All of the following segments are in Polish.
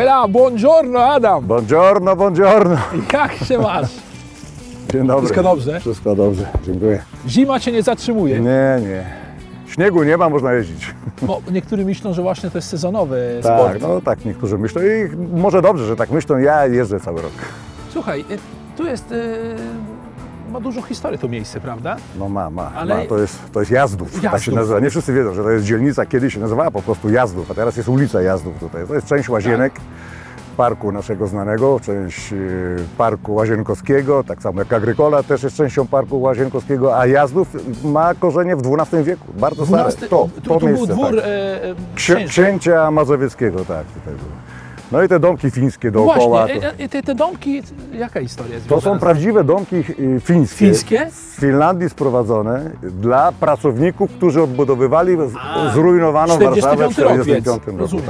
Voilà, buongiorno Adam! Buongiorno, buongiorno! Jak się masz? Dzień dobry. Wszystko dobrze? Wszystko dobrze, dziękuję. Zima cię nie zatrzymuje? Nie, nie. Śniegu nie ma, można jeździć. Bo niektórzy myślą, że właśnie to jest sezonowy sport. Tak, no tak niektórzy myślą i może dobrze, że tak myślą, ja jeżdżę cały rok. Słuchaj, tu jest... Ma dużo historii to miejsce, prawda? No ma. Ale... ma. To jest Jazdów, tak się nazywa. Nie wszyscy wiedzą, że to jest dzielnica, kiedyś się nazywała po prostu Jazdów, a teraz jest ulica Jazdów tutaj. To jest część Łazienek, tak. Parku naszego znanego, część Parku Łazienkowskiego, tak samo jak Agrykola też jest częścią Parku Łazienkowskiego, a Jazdów ma korzenie w XII wieku, bardzo stare. To miejsce, był dwór tak. Księcia mazowieckiego, tak, tutaj było. No i te domki fińskie dookoła. Właśnie, te domki, jaka historia jest? To są prawdziwe domki fińskie. Fińskie? Z Finlandii sprowadzone dla pracowników, którzy odbudowywali zrujnowaną Warszawę w 1945 roku. Rozumiem.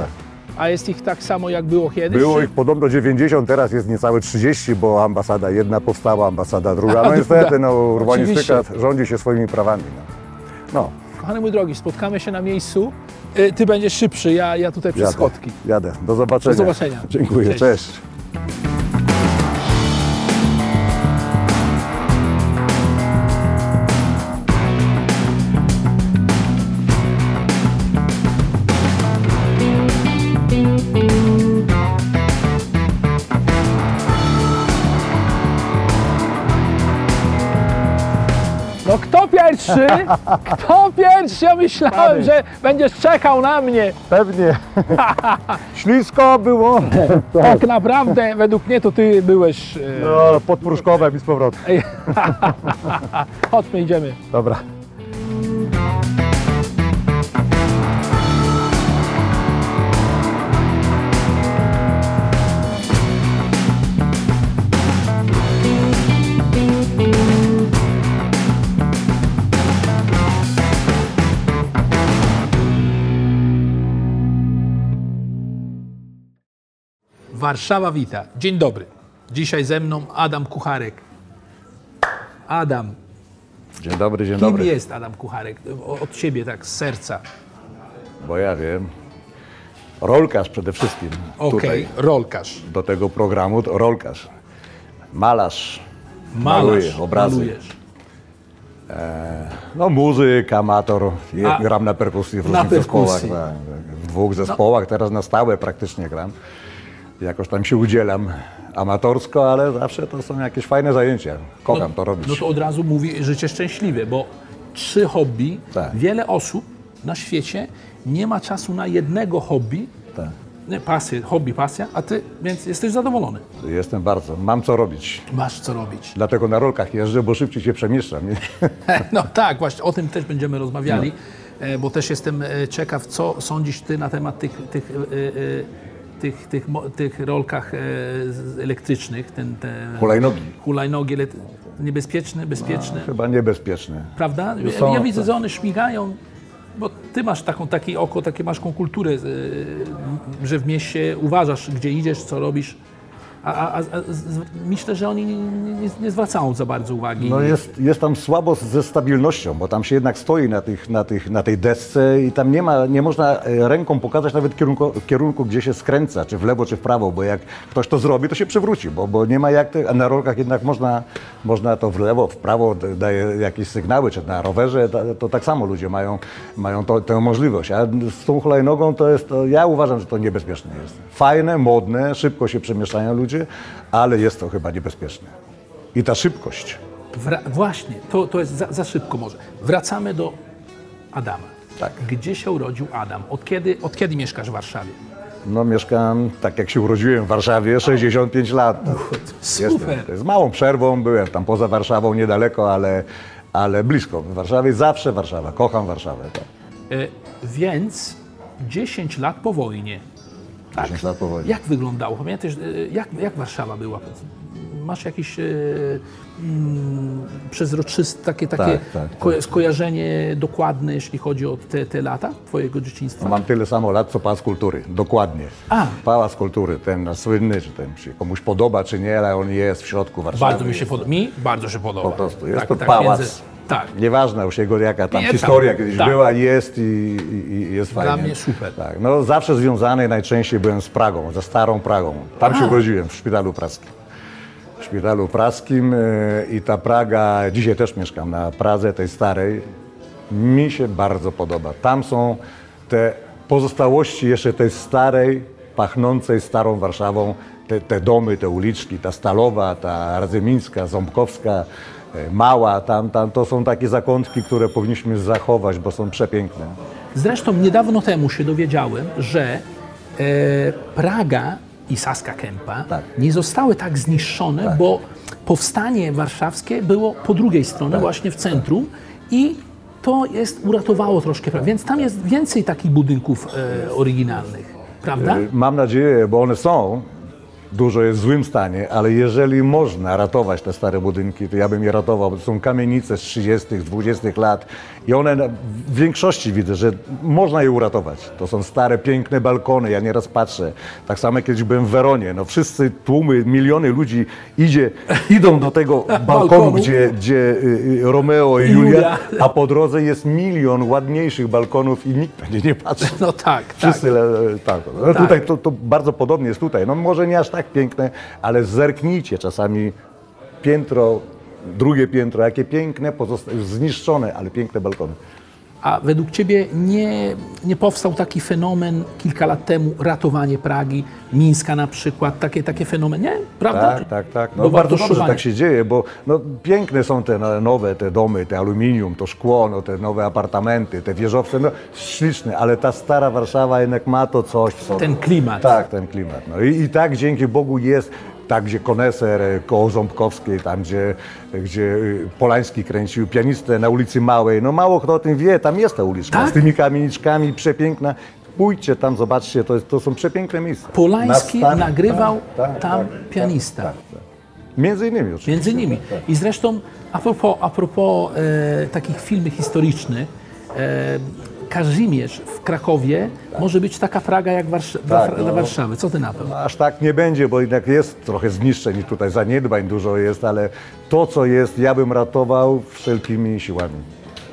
A jest ich tak samo jak było kiedyś? Było ich podobno 90, teraz jest niecałe 30, bo ambasada jedna powstała, ambasada druga. No niestety, no, urbanistyka rządzi się swoimi prawami. No. Kochany mój drogi, spotkamy się na miejscu. Ty będziesz szybszy, ja tutaj przez schodki. Jadę. Do zobaczenia. Do zobaczenia. Dziękuję. Cześć. No kto pierwszy? Ja myślałem, że będziesz czekał na mnie. Pewnie. Ślisko było. Tak naprawdę według mnie to ty byłeś... No, pod Pruszkowem i z powrotem. Chodźmy, idziemy. Dobra. Warszawa Vita. Dzień dobry. Dzisiaj ze mną Adam Kucharek. Adam. Dzień dobry, dzień dobry. Kim jest Adam Kucharek? Od ciebie tak, z serca. Bo ja wiem. Rolkarz przede wszystkim. Okej, rolkarz. Do tego programu rolkarz. Malarz. Maluje obrazy. Malujesz. No muzyk, amator. Gram na perkusji w różnych zespołach. W dwóch zespołach. Teraz na stałe praktycznie gram. Jakoś tam się udzielam amatorsko, ale zawsze to są jakieś fajne zajęcia. Kocham to robić. No to od razu mówię życie szczęśliwe, bo trzy hobby, tak. Wiele osób na świecie nie ma czasu na jednego hobby, tak. Pasja, a ty więc jesteś zadowolony. Jestem bardzo. Mam co robić. Masz co robić. Dlatego na rolkach jeżdżę, bo szybciej się przemieszczam. Nie? No tak, właśnie o tym też będziemy rozmawiali, bo też jestem ciekaw, co sądzisz ty na temat tych rolkach elektrycznych, hulajnogi bezpieczne? No, chyba niebezpieczne. Prawda? Ja widzę, że one śmigają, bo ty masz taką kulturę, że w mieście uważasz, gdzie idziesz, co robisz, a myślę, że oni nie zwracają za bardzo uwagi. No jest tam słabo ze stabilnością, bo tam się jednak stoi na tej desce i tam nie można ręką pokazać nawet kierunku, gdzie się skręca, czy w lewo, czy w prawo, bo jak ktoś to zrobi, to się przewróci, bo nie ma jak... A na rolkach jednak można to w lewo, w prawo, daje jakieś sygnały, czy na rowerze, to tak samo ludzie mają tę możliwość. A z tą hulajnogą ja uważam, że to niebezpieczne jest. Fajne, modne, szybko się przemieszczają ludzie. Ale jest to chyba niebezpieczne. I ta szybkość. Właśnie, to jest za szybko może. Wracamy do Adama. Tak. Gdzie się urodził Adam? Od kiedy mieszkasz w Warszawie? No mieszkam, tak jak się urodziłem w Warszawie, 65 lat. Super. Z małą przerwą byłem tam poza Warszawą, niedaleko, ale blisko. W Warszawie zawsze Warszawa. Kocham Warszawę. Tak. Więc 10 lat po wojnie. Tak. 10 lat po wojnie. Jak wyglądało? Pamiętasz, jak Warszawa była? Masz jakieś przezroczyste, takie skojarzenie dokładne, jeśli chodzi o te lata twojego dzieciństwa? No, mam tyle samo lat, co Pałac Kultury, dokładnie. Pałac Kultury, ten słynny, czy ten się komuś podoba, czy nie, ale on jest w środku Warszawy. Bardzo mi się podoba. Po prostu jest to pałac. Tak. Nieważne już jego jaka tam historia kiedyś była, jest i jest fajnie. Dla mnie super. Tak. No, zawsze związany najczęściej byłem z Pragą, ze starą Pragą. Tam się urodziłem, w szpitalu praskim. W szpitalu praskim i ta Praga, dzisiaj też mieszkam na Pradze, tej starej, mi się bardzo podoba. Tam są te pozostałości jeszcze tej starej, pachnącej starą Warszawą, te domy, te uliczki, ta Stalowa, ta Radzymińska, Ząbkowska, Mała, tam to są takie zakątki, które powinniśmy zachować, bo są przepiękne. Zresztą niedawno temu się dowiedziałem, że Praga i Saska Kępa nie zostały tak zniszczone, bo powstanie warszawskie było po drugiej stronie, właśnie w centrum i to jest uratowało troszkę, więc tam jest więcej takich budynków oryginalnych, prawda? Mam nadzieję, bo one są. Dużo jest w złym stanie, ale jeżeli można ratować te stare budynki, to ja bym je ratował, bo to są kamienice z 30., 20. lat i one w większości widzę, że można je uratować. To są stare, piękne balkony, ja nieraz patrzę. Tak samo kiedyś byłem w Weronie, no wszyscy tłumy, miliony ludzi idą do tego balkonu, gdzie Romeo i Julia, a po drodze jest milion ładniejszych balkonów i nikt na nie nie patrzy. No tak, wszyscy, tak. No tutaj to bardzo podobnie jest tutaj, no może nie aż tak piękne, ale zerknijcie czasami piętro, drugie piętro, jakie piękne, zniszczone, ale piękne balkony. A według Ciebie nie powstał taki fenomen kilka lat temu, ratowanie Pragi, Mińska na przykład, takie fenomeny, nie? Prawda? Tak. No bardzo dobrze tak się dzieje, bo no, piękne są te nowe, te domy, te aluminium, to szkło, no, te nowe apartamenty, te wieżowce, no śliczne, ale ta stara Warszawa jednak ma to coś w sobie. Ten klimat. Tak, ten klimat. No i tak dzięki Bogu jest. Tak, gdzie koneser koło Ząbkowskiej, tam gdzie Polański kręcił pianistę na ulicy Małej. No mało kto o tym wie, tam jest ta uliczka z tymi kamieniczkami, przepiękna. Pójdźcie tam, zobaczcie, to są przepiękne miejsca. Polański nagrywał tam pianista. Między innymi oczywiście. Między innymi. I zresztą a propos takich filmów historycznych, Kazimierz w Krakowie może być taka Praga jak Warszawy. Co ty na to? No, aż tak nie będzie, bo jednak jest trochę zniszczeń i tutaj zaniedbań dużo jest, ale to co jest, ja bym ratował wszelkimi siłami.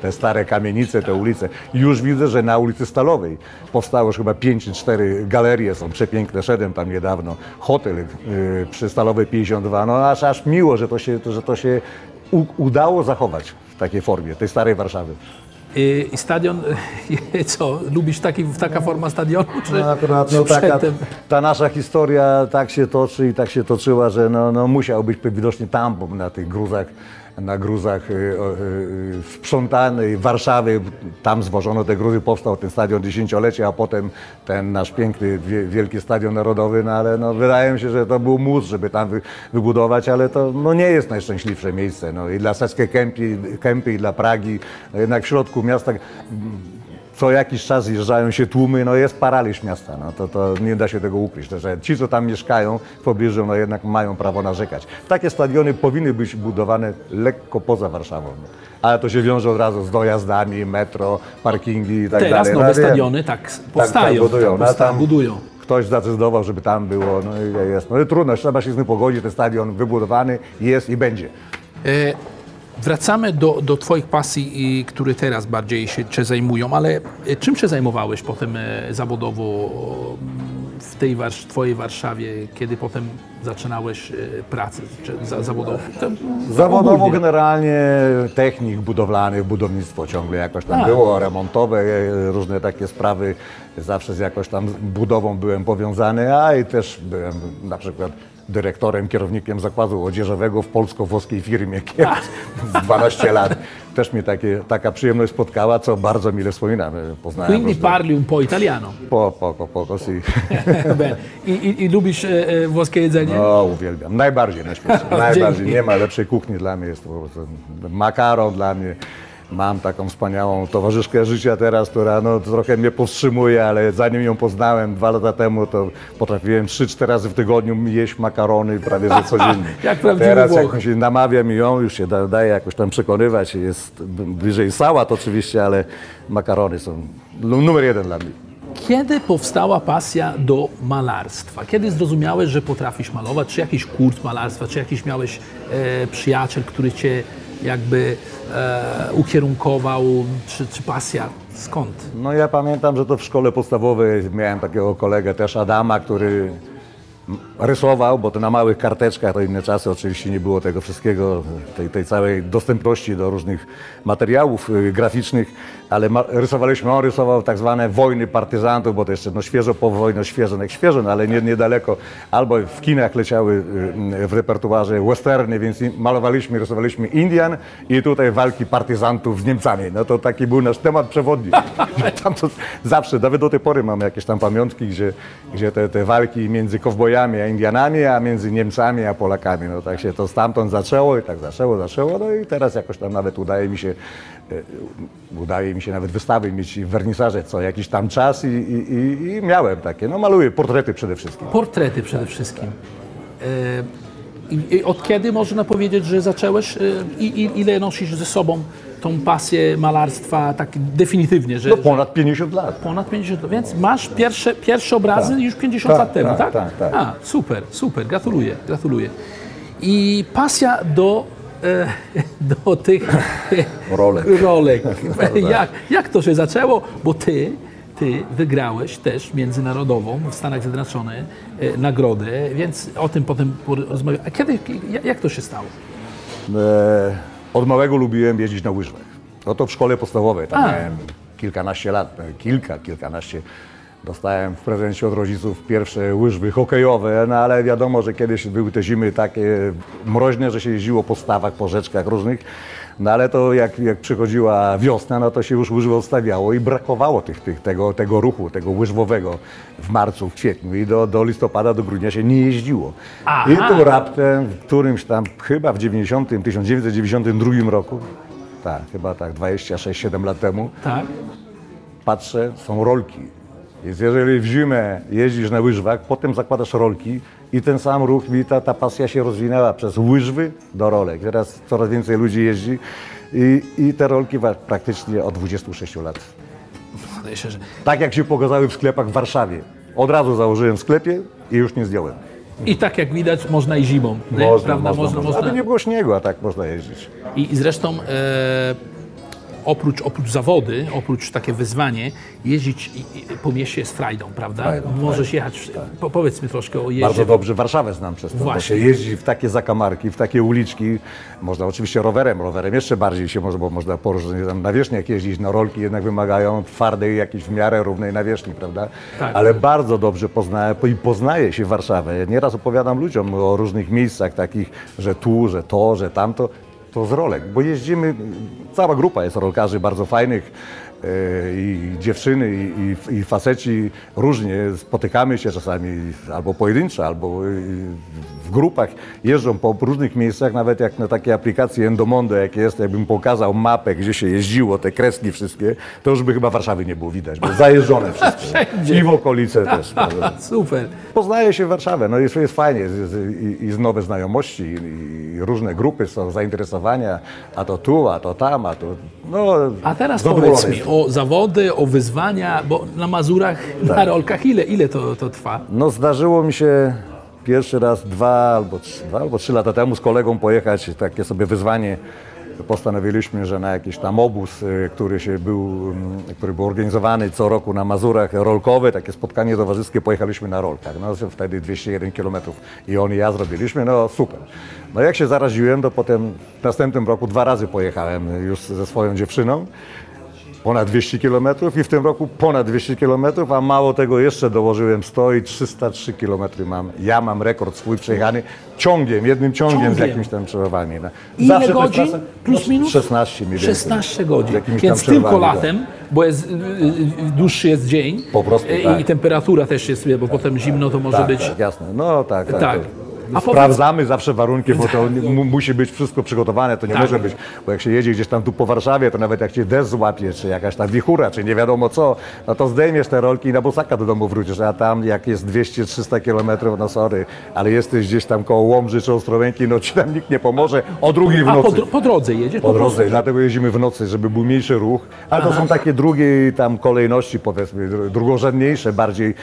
Te stare kamienice, te ulice. Już widzę, że na ulicy Stalowej powstało już chyba 5 czy 4 galerie, są przepiękne, szedłem tam niedawno. Hotel przy Stalowej 52, no aż miło, że to się udało zachować w takiej formie, tej starej Warszawy. I stadion, co, lubisz taka forma stadionu? Czy akurat, no ta nasza historia tak się toczy i tak się toczyła, że no musiał być widocznie tam, bo na tych gruzach, sprzątanej Warszawy, tam zwożono te gruzy, powstał ten stadion dziesięciolecie, a potem ten nasz piękny, wielki stadion narodowy, no ale no, wydaje mi się, że to był mózg, żeby tam wybudować, ale to no, nie jest najszczęśliwsze miejsce. No, i dla Saskiej Kępy, i dla Pragi, jednak w środku miasta co jakiś czas zjeżdżają się tłumy, no jest paraliż miasta, no to nie da się tego ukryć, że ci, co tam mieszkają w pobliżu, no jednak mają prawo narzekać. Takie stadiony powinny być budowane lekko poza Warszawą, ale to się wiąże od razu z dojazdami, metro, parkingi i tak dalej. Teraz nowe stadiony powstają, budują. Ktoś zdecydował, żeby tam było, no i jest. No i trudno, trzeba się z tym pogodzić, ten stadion wybudowany jest i będzie. Wracamy do Twoich pasji, które teraz bardziej się Cię zajmują, ale czym się zajmowałeś potem zawodowo w tej Twojej Warszawie, kiedy potem zaczynałeś pracę zawodowo? Zawodowo generalnie technik budowlany, budownictwo ciągle jakoś tam było, remontowe, różne takie sprawy, zawsze z jakoś tam budową byłem powiązany, a i też byłem na przykład dyrektorem, kierownikiem zakładu odzieżowego w polsko-włoskiej firmie 12 lat. Też mnie taka przyjemność spotkała, co bardzo mile wspominam. Quindi parli un po' italiano? Poco, sì. I lubisz włoskie jedzenie? No, uwielbiam. Najbardziej na świecie. Najbardziej. Nie ma lepszej kuchni dla mnie. Jest makaron dla mnie. Mam taką wspaniałą towarzyszkę życia teraz, która no, trochę mnie powstrzymuje, ale zanim ją poznałem 2 lata temu, to potrafiłem 3-4 razy w tygodniu jeść makarony prawie że codziennie. Jak teraz jak się namawiam ją, już się daje jakoś tam przekonywać, jest bliżej sałat oczywiście, ale makarony są numer 1 dla mnie. Kiedy powstała pasja do malarstwa? Kiedy zrozumiałeś, że potrafisz malować? Czy jakiś kurs malarstwa, czy jakiś miałeś przyjaciel, który cię jakby ukierunkował, czy pasja? Skąd? No ja pamiętam, że to w szkole podstawowej miałem takiego kolegę też Adama, który rysował, bo to na małych karteczkach, to inne czasy oczywiście nie było tego wszystkiego, tej całej dostępności do różnych materiałów graficznych, ale rysowaliśmy, on rysował tak zwane wojny partyzantów, bo to jeszcze no, świeżo po wojnie, świeżo, no, ale niedaleko, albo w kinach leciały w repertuarze westerny, więc malowaliśmy, rysowaliśmy Indian i tutaj walki partyzantów z Niemcami, no to taki był nasz temat przewodni. Tam to zawsze, nawet do tej pory mamy jakieś tam pamiątki, gdzie te walki między kowbojami a Indianami, a między Niemcami a Polakami. No tak się to stamtąd zaczęło i tak zaczęło, no i teraz jakoś tam nawet udaje mi się nawet wystawy mieć w wernisaże co jakiś tam czas i miałem takie, no maluję portrety przede wszystkim. Portrety przede wszystkim. I od kiedy można powiedzieć, że zacząłeś i ile nosisz ze sobą tą pasję malarstwa tak definitywnie, że... No ponad 50 lat. Ponad 50 lat, więc masz pierwsze obrazy tak. Już 50 lat temu, tak? Tak. A, super, gratuluję. I pasja do tych... rolek. Jak to się zaczęło? Bo Ty wygrałeś też międzynarodową w Stanach Zjednoczonych nagrodę, więc o tym potem rozmawiamy. A kiedy, jak to się stało? Od małego lubiłem jeździć na łyżwach. No to w szkole podstawowej, tam miałem kilkanaście lat, kilkanaście. Dostałem w prezencie od rodziców pierwsze łyżwy hokejowe, no ale wiadomo, że kiedyś były te zimy takie mroźne, że się jeździło po stawach, po rzeczkach różnych. No ale to jak przychodziła wiosna, no to się już łyżwy odstawiało i brakowało tego ruchu, tego łyżwowego w marcu, w kwietniu i do listopada, do grudnia się nie jeździło. Aha. I tu raptem w którymś tam, chyba w 1992 roku, tak, chyba tak 26-7 lat temu, tak. Patrzę, są rolki. Więc jeżeli w zimę jeździsz na łyżwach, potem zakładasz rolki i ten sam ruch mi ta pasja się rozwinęła przez łyżwy do rolek. Teraz coraz więcej ludzi jeździ i te rolki praktycznie od 26 lat. Tak jak się pokazały w sklepach w Warszawie. Od razu założyłem w sklepie i już nie zdjąłem. I tak jak widać, można i zimą. Można. Aby nie było śniegu, a tak można jeździć. I zresztą... Oprócz zawody, oprócz takie wyzwanie, jeździć po mieście z frajdą, prawda? Możesz jechać, tak. Powiedz mi troszkę o jeździe. Bardzo dobrze Warszawę znam przez to, właśnie. Bo się jeździ w takie zakamarki, w takie uliczki. Można oczywiście rowerem jeszcze bardziej się może, bo można poróżnić tam na wierzchniach jeździć, no rolki jednak wymagają twardej, jakiejś w miarę równej nawierzchni, prawda? Tak. Ale bardzo dobrze poznaje się Warszawę. Ja nieraz opowiadam ludziom o różnych miejscach takich, że tu, że to, że tamto. To z rolek, bo jeździmy, cała grupa jest rolkarzy bardzo fajnych i dziewczyny i faceci różnie, spotykamy się czasami albo pojedynczo, albo w grupach, jeżdżą po różnych miejscach, nawet jak na takiej aplikacji Endomondo, jak jest, jakbym pokazał mapę, gdzie się jeździło, te kreski wszystkie, to już by chyba Warszawy nie było widać, bo zajeżdżone wszystkie i w okolice też. Super. Poznaje się Warszawę, no jest fajnie, jest nowe znajomości i różne grupy są, zainteresowania, a to tu, a to tam, a to... No, a teraz powiedz mi o zawody, o wyzwania, bo na Mazurach, tak. Na rolkach ile to trwa? No zdarzyło mi się... Pierwszy raz dwa albo trzy lata temu z kolegą pojechać, takie sobie wyzwanie postanowiliśmy, że na jakiś tam obóz, który był organizowany co roku na Mazurach, rolkowy, takie spotkanie towarzyskie, pojechaliśmy na rolkach. No wtedy 201 km i on i ja zrobiliśmy, no super. No jak się zaraziłem, to potem w następnym roku 2 razy pojechałem już ze swoją dziewczyną. Ponad 200 km i w tym roku ponad 200 km, a mało tego jeszcze dołożyłem 100 i 303 km mam. Ja mam rekord swój przejechany jednym ciągiem. Z jakimś tam przerwami. Ile zawsze godzin? Czasem, plus minus? 16 mniej więcej. 16 godzin. Więc tylko latem, bo jest, dłuższy jest dzień po prostu, tak. I temperatura też jest, bo tak, potem zimno to może być... Tak, jasne. No tak. Sprawdzamy zawsze warunki, bo to musi być wszystko przygotowane, to nie może być, bo jak się jedzie gdzieś tam tu po Warszawie, to nawet jak cię deszcz złapie, czy jakaś tam wichura, czy nie wiadomo co, no to zdejmiesz te rolki i na bosaka do domu wrócisz, a tam jak jest 200-300 kilometrów, no sorry, ale jesteś gdzieś tam koło Łomży czy Ostrowienki, no ci tam nikt nie pomoże, o drugiej w nocy. Po drodze jedziesz? Po drodze, dlatego jeździmy w nocy, żeby był mniejszy ruch, ale to są takie drugiej tam kolejności, powiedzmy, drugorzędniejsze bardziej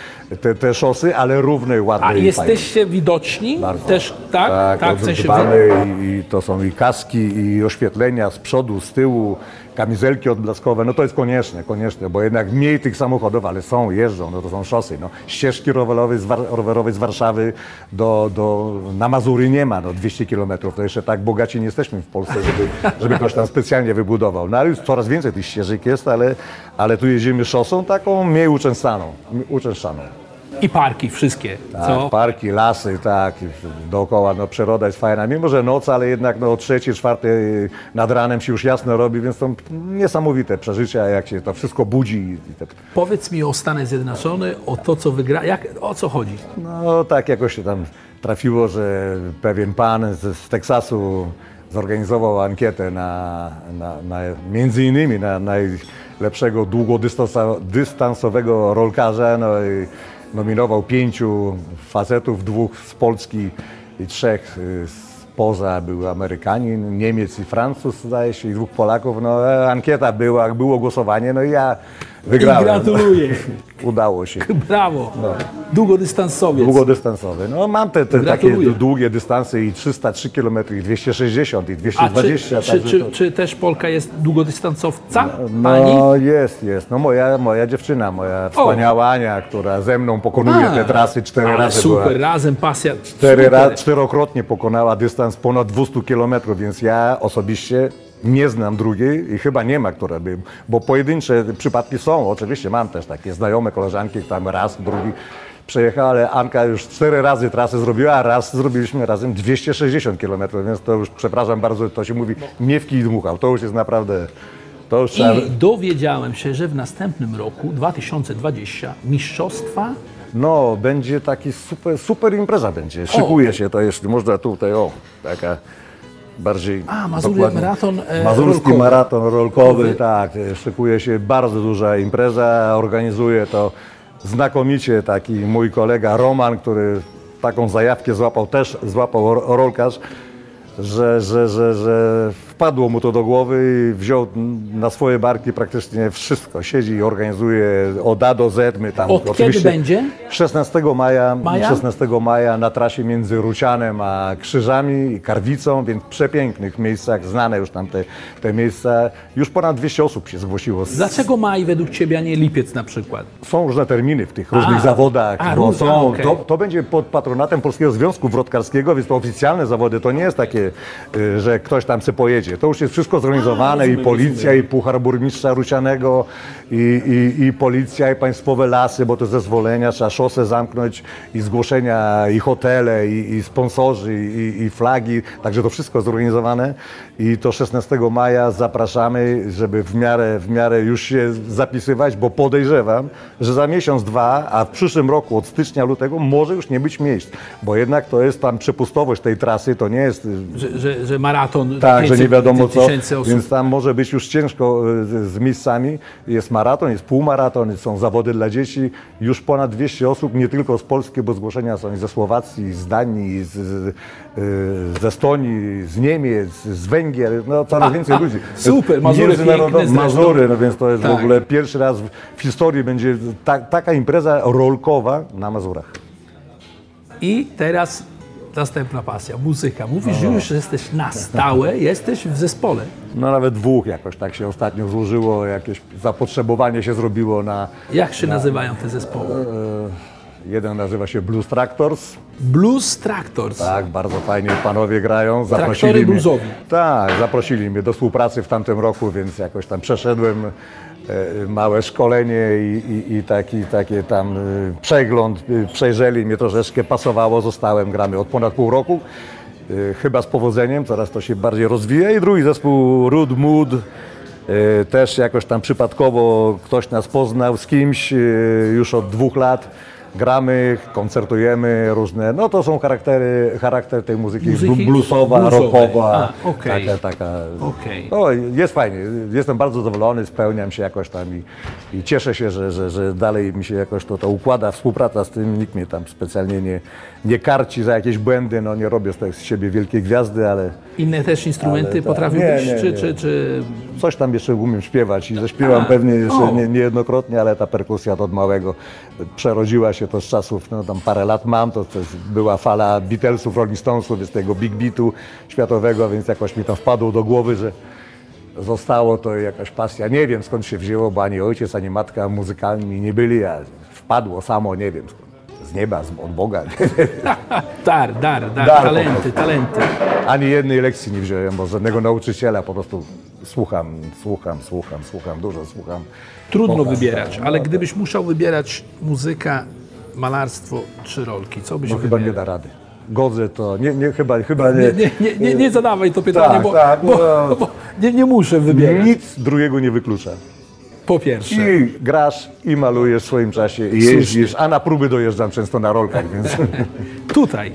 te szosy, ale równe, ładne i fajne. A jesteście widoczni? bardzo. Też tak? Tak, w sensie dbamy i to są i kaski, i oświetlenia z przodu, z tyłu, kamizelki odblaskowe, no to jest konieczne, bo jednak mniej tych samochodów, ale są, jeżdżą, no to są szosy, no. Ścieżki rowerowej z Warszawy na Mazury nie ma, no 200 kilometrów, to jeszcze tak bogaci nie jesteśmy w Polsce, żeby ktoś tam specjalnie wybudował. No ale już coraz więcej tych ścieżek jest, ale tu jeździmy szosą taką mniej uczęszczaną. I parki wszystkie, tak, co? Parki, lasy, tak, dookoła, no przyroda jest fajna, mimo że noc, ale jednak no, o 3, 4 nad ranem się już jasno robi, więc to niesamowite przeżycia, jak się to wszystko budzi. Powiedz mi o Stanach Zjednoczonych, o to, co wygra, o co chodzi? No tak jakoś się tam trafiło, że pewien pan z Teksasu zorganizował ankietę na między innymi na najlepszego długodystansowego rolkarza, no i nominował 5 facetów, 2 z Polski i 3 spoza, był Amerykanin, Niemiec i Francuz, zdaje się, i 2 Polaków. No, ankieta była, było głosowanie, no i ja wygrałem. I gratuluję. No, udało się. Brawo. No. Długodystansowy. No mam te takie długie dystanse i 303 km, i 260, i 220. Czy też Polka jest długodystansowca? No jest. No moja dziewczyna, moja wspaniała Ania, która ze mną pokonuje te trasy 4 razy. Super, razem pasja. 4-krotnie pokonała dystans ponad 200 km, więc ja osobiście nie znam drugiej i chyba nie ma, która by, bo pojedyncze przypadki są, oczywiście mam też takie znajome koleżanki, tam raz, drugi przejechała, ale Anka już 4 razy trasę zrobiła, a raz zrobiliśmy razem 260 km, więc to już, przepraszam bardzo, to się mówi, nie w kij dmuchał, to już jest naprawdę... I dowiedziałem się, że w następnym roku, 2020, mistrzostwa... No, będzie taki super impreza będzie, szykuje się to, jeśli można tutaj, taka... bardziej Mazurski maraton rolkowy, tak, szykuje się bardzo duża impreza, organizuje to znakomicie taki mój kolega Roman, który taką zajawkę złapał rolkarz, że wpadło mu to do głowy i wziął na swoje barki praktycznie wszystko. Siedzi i organizuje od A do Z. My tam od oczywiście kiedy będzie? 16 maja na trasie między Rucianem a Krzyżami i Karwicą, więc w przepięknych miejscach, znane już tam te miejsca. Już ponad 200 osób się zgłosiło. Dlaczego maj według Ciebie, a nie lipiec na przykład? Są różne terminy w tych różnych zawodach. Okay. To będzie pod patronatem Polskiego Związku Wrotkarskiego, więc to oficjalne zawody, to nie jest takie, że ktoś tam se pojedzie. To już jest wszystko zorganizowane, i policja, i puchar burmistrza Rucianego, i policja, i Państwowe Lasy, bo to zezwolenia, trzeba szosę zamknąć, i zgłoszenia, i hotele, i sponsorzy, i flagi, także to wszystko zorganizowane i to 16 maja zapraszamy, żeby w miarę już się zapisywać, bo podejrzewam, że za miesiąc, 2, a w przyszłym roku od stycznia, lutego może już nie być miejsc, bo jednak to jest tam przepustowość tej trasy, to nie jest... Że maraton... Tak, że nie wiadomo co, więc tam może być już ciężko z miejscami. Jest maraton, jest półmaraton, są zawody dla dzieci. Już ponad 200 osób, nie tylko z Polski, bo zgłoszenia są i ze Słowacji, z Danii, z Estonii, z Niemiec, z Węgier, no coraz więcej ludzi. Super, Mazury, no więc to jest w ogóle pierwszy raz w historii będzie taka impreza rolkowa na Mazurach. I teraz... następna pasja, muzyka. Mówisz już, że jesteś na stałe, jesteś w zespole. No nawet 2 jakoś tak się ostatnio złożyło, jakieś zapotrzebowanie się zrobiło na... Jak się nazywają te zespoły? Jeden nazywa się Blues Tractors. Blues Tractors. Tak, bardzo fajnie panowie grają. Traktory bluesowi. Tak, zaprosili mnie do współpracy w tamtym roku, więc jakoś tam przeszedłem małe szkolenie i takie tam przegląd, przejrzeli mnie troszeczkę, pasowało, zostałem, gramy od ponad pół roku, chyba z powodzeniem, coraz to się bardziej rozwija i drugi zespół Rude Mood, też jakoś tam przypadkowo ktoś nas poznał z kimś, już od 2 lat. Gramy, koncertujemy różne, no to są charakter tej muzyki bluesowa, rockowa, taka. No, jest fajnie, jestem bardzo zadowolony, spełniam się jakoś tam i cieszę się, że dalej mi się jakoś to układa, współpraca z tym, nikt mnie tam specjalnie nie karci za jakieś błędy, no nie robię z siebie wielkiej gwiazdy, ale... Inne też instrumenty potrafiłbyś, czy... Coś tam jeszcze umiem śpiewać i zaśpiewam pewnie jeszcze niejednokrotnie, ale ta perkusja od małego przerodziła się się to z czasów, no tam parę lat mam, to była fala Beatlesów, Rolling Stonesów, jest tego Big Beatu światowego, więc jakoś mi to wpadło do głowy, że zostało to jakaś pasja. Nie wiem skąd się wzięło, bo ani ojciec, ani matka muzykalni nie byli, a wpadło samo, nie wiem skąd. Z nieba, od Boga. Dar, talenty. Ani jednej lekcji nie wziąłem, bo żadnego nauczyciela, po prostu słucham. Trudno wybierać, ale gdybyś musiał wybierać muzyka, malarstwo czy rolki, co byś wybierał? Chyba nie da rady. Godzę to, nie. Nie zadawaj to pytanie, bo nie muszę wybierać. Nic drugiego nie wyklucza. Po pierwsze. I grasz, i malujesz w swoim czasie, i jeździsz, a na próby dojeżdżam często na rolkach, więc...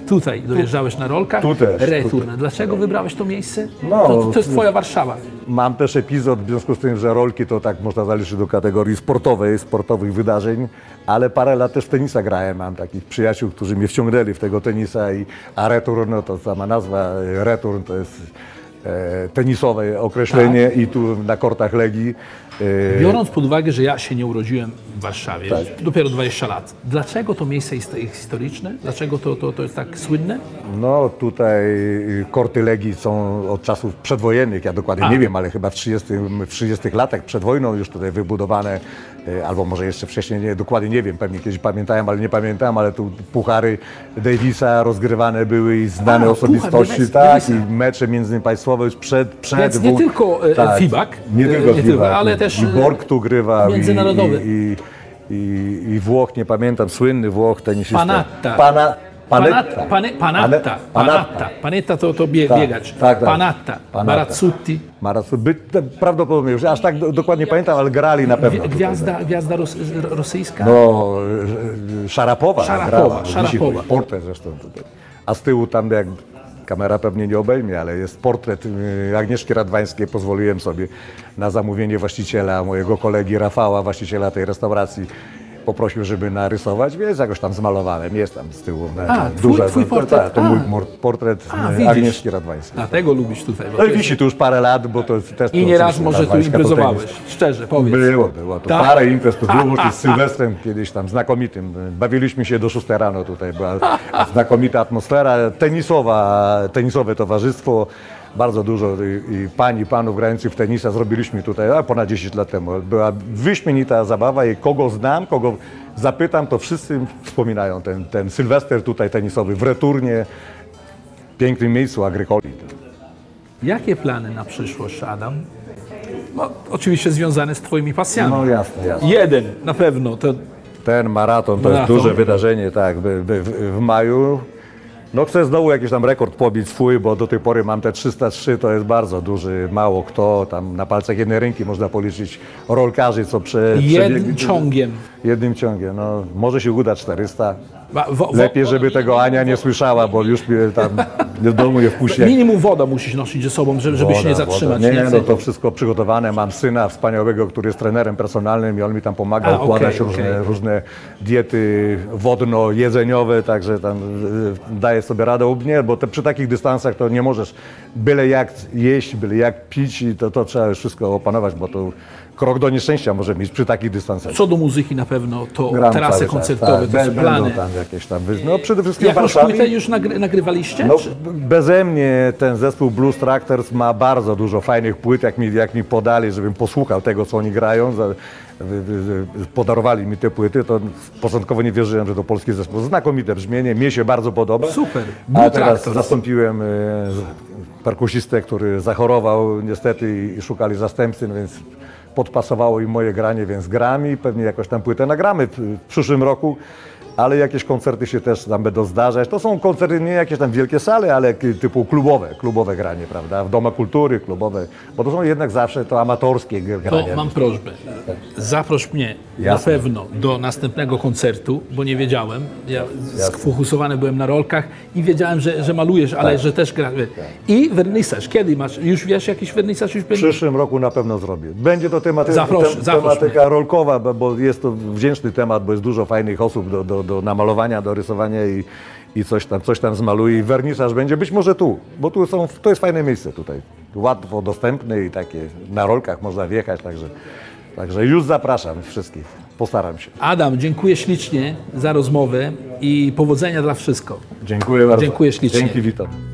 Tutaj dojeżdżałeś na rolkach. Tu też. Returne. Dlaczego wybrałeś to miejsce? No, to jest twoja Warszawa. Mam też epizod, w związku z tym, że rolki to tak można zaliczyć do kategorii sportowej, sportowych wydarzeń, ale parę lat też w tenisa grałem. Mam takich przyjaciół, którzy mnie wciągnęli w tego tenisa, a return, no to sama nazwa, return to jest... tenisowe określenie, tak. I tu na kortach Legii. Biorąc pod uwagę, że ja się nie urodziłem w Warszawie, tak. Dopiero 20 lat. Dlaczego to miejsce jest historyczne? Dlaczego to jest tak słynne? No tutaj korty Legii są od czasów przedwojennych, ja dokładnie nie wiem, ale chyba w 30 latach przed wojną już tutaj wybudowane, albo może jeszcze wcześniej, dokładnie nie wiem, pewnie kiedyś pamiętałem, ale nie pamiętam, ale tu puchary Davisa rozgrywane były i znane osobistości, i mecze między innymi państwowe już przed Więc nie tylko Fibak, ale też Borg tu grywa, międzynarodowy. I Włoch, nie pamiętam, słynny Włoch tenisista. Panatta to biegacz. Panatta. Barazzutti. Prawdopodobnie już aż tak dokładnie pamiętam, ale grali na pewno. Gwiazda rosyjska? No, Szarapowa. Portret zresztą tutaj. A z tyłu tam jak... Kamera pewnie nie obejmie, ale jest portret Agnieszki Radwańskiej. Pozwoliłem sobie na zamówienie właściciela, mojego kolegi Rafała, właściciela tej restauracji. Poprosił, żeby narysować, więc jakoś tam zmalowałem. Jest tam z tyłu twój portret. To mój portret Agnieszki Radwańskiej. Dlatego lubisz tutaj. No i wisi tu już parę lat, bo to też... I nieraz może tu imprezowałeś, szczerze powiedz. Było. To parę imprez, to było z Sylwestrem kiedyś tam znakomitym. Bawiliśmy się do 6 rano tutaj, była znakomita atmosfera, tenisowe towarzystwo. Bardzo dużo i pani, panów grających w tenisa zrobiliśmy tutaj ponad 10 lat temu. Była wyśmienita zabawa i kogo znam, kogo zapytam, to wszyscy wspominają ten sylwester tutaj tenisowy w Returnie, w pięknym miejscu Agrykoli. Jakie plany na przyszłość, Adam? No, oczywiście związane z twoimi pasjami. No jasne. Jeden na pewno. Ten maraton to jest duże wydarzenie, tak, w maju. No chcę znowu jakiś tam rekord pobić swój, bo do tej pory mam te 303, to jest bardzo duży, mało kto, tam na palcach jednej ręki można policzyć rolkarzy, co Jednym ciągiem, no może się uda 400. Lepiej, żeby tego Ania nie słyszała, bo już mnie tam do domu nie wpuści. Minimum woda musisz nosić ze sobą, żeby się nie zatrzymać. Nie, no to wszystko przygotowane. Mam syna wspaniałego, który jest trenerem personalnym i on mi tam pomaga układać różne diety wodno-jedzeniowe, także tam daję sobie radę bo przy takich dystansach to nie możesz byle jak jeść, byle jak pić i to trzeba już wszystko opanować, bo to krok do nieszczęścia może mieć przy takich dystansach. Co do muzyki na pewno to trasy koncertowe, to są plany. Tam jakieś tam przede wszystkim Warszawie. Płytę już nagrywaliście? No, beze mnie ten zespół Blues Tractors ma bardzo dużo fajnych płyt, jak mi podali, żebym posłuchał tego, co oni grają. Podarowali mi te płyty, to początkowo nie wierzyłem, że to polski zespół. Znakomite brzmienie, mnie się bardzo podoba. Super. A teraz zastąpiłem perkusistę, który zachorował niestety i szukali zastępcy, no więc podpasowało im moje granie, więc gram i pewnie jakoś tam płytę nagramy w przyszłym roku. Ale jakieś koncerty się też tam będą zdarzać. To są koncerty, nie jakieś tam wielkie sale, ale typu klubowe granie, prawda? W domach kultury klubowe, bo to są jednak zawsze to amatorskie granie. To mam prośbę. Zaproś mnie na pewno do następnego koncertu, bo nie wiedziałem. Ja sfokusowany byłem na rolkach i wiedziałem, że malujesz, ale że też grasz. Tak. I wernisaż. Kiedy masz? Już wiesz jakiś wernisaż? W przyszłym roku na pewno zrobię. Będzie to tematyka rolkowa, bo jest to wdzięczny temat, bo jest dużo fajnych osób do namalowania, do rysowania i coś tam zmaluję i wernisaż będzie być może tu, bo to jest fajne miejsce tutaj, łatwo dostępne i takie na rolkach można wjechać, także już zapraszam wszystkich. Postaram się. Adam, dziękuję ślicznie za rozmowę i powodzenia dla wszystko. Dziękuję bardzo. Dziękuję ślicznie. Dzięki, witam.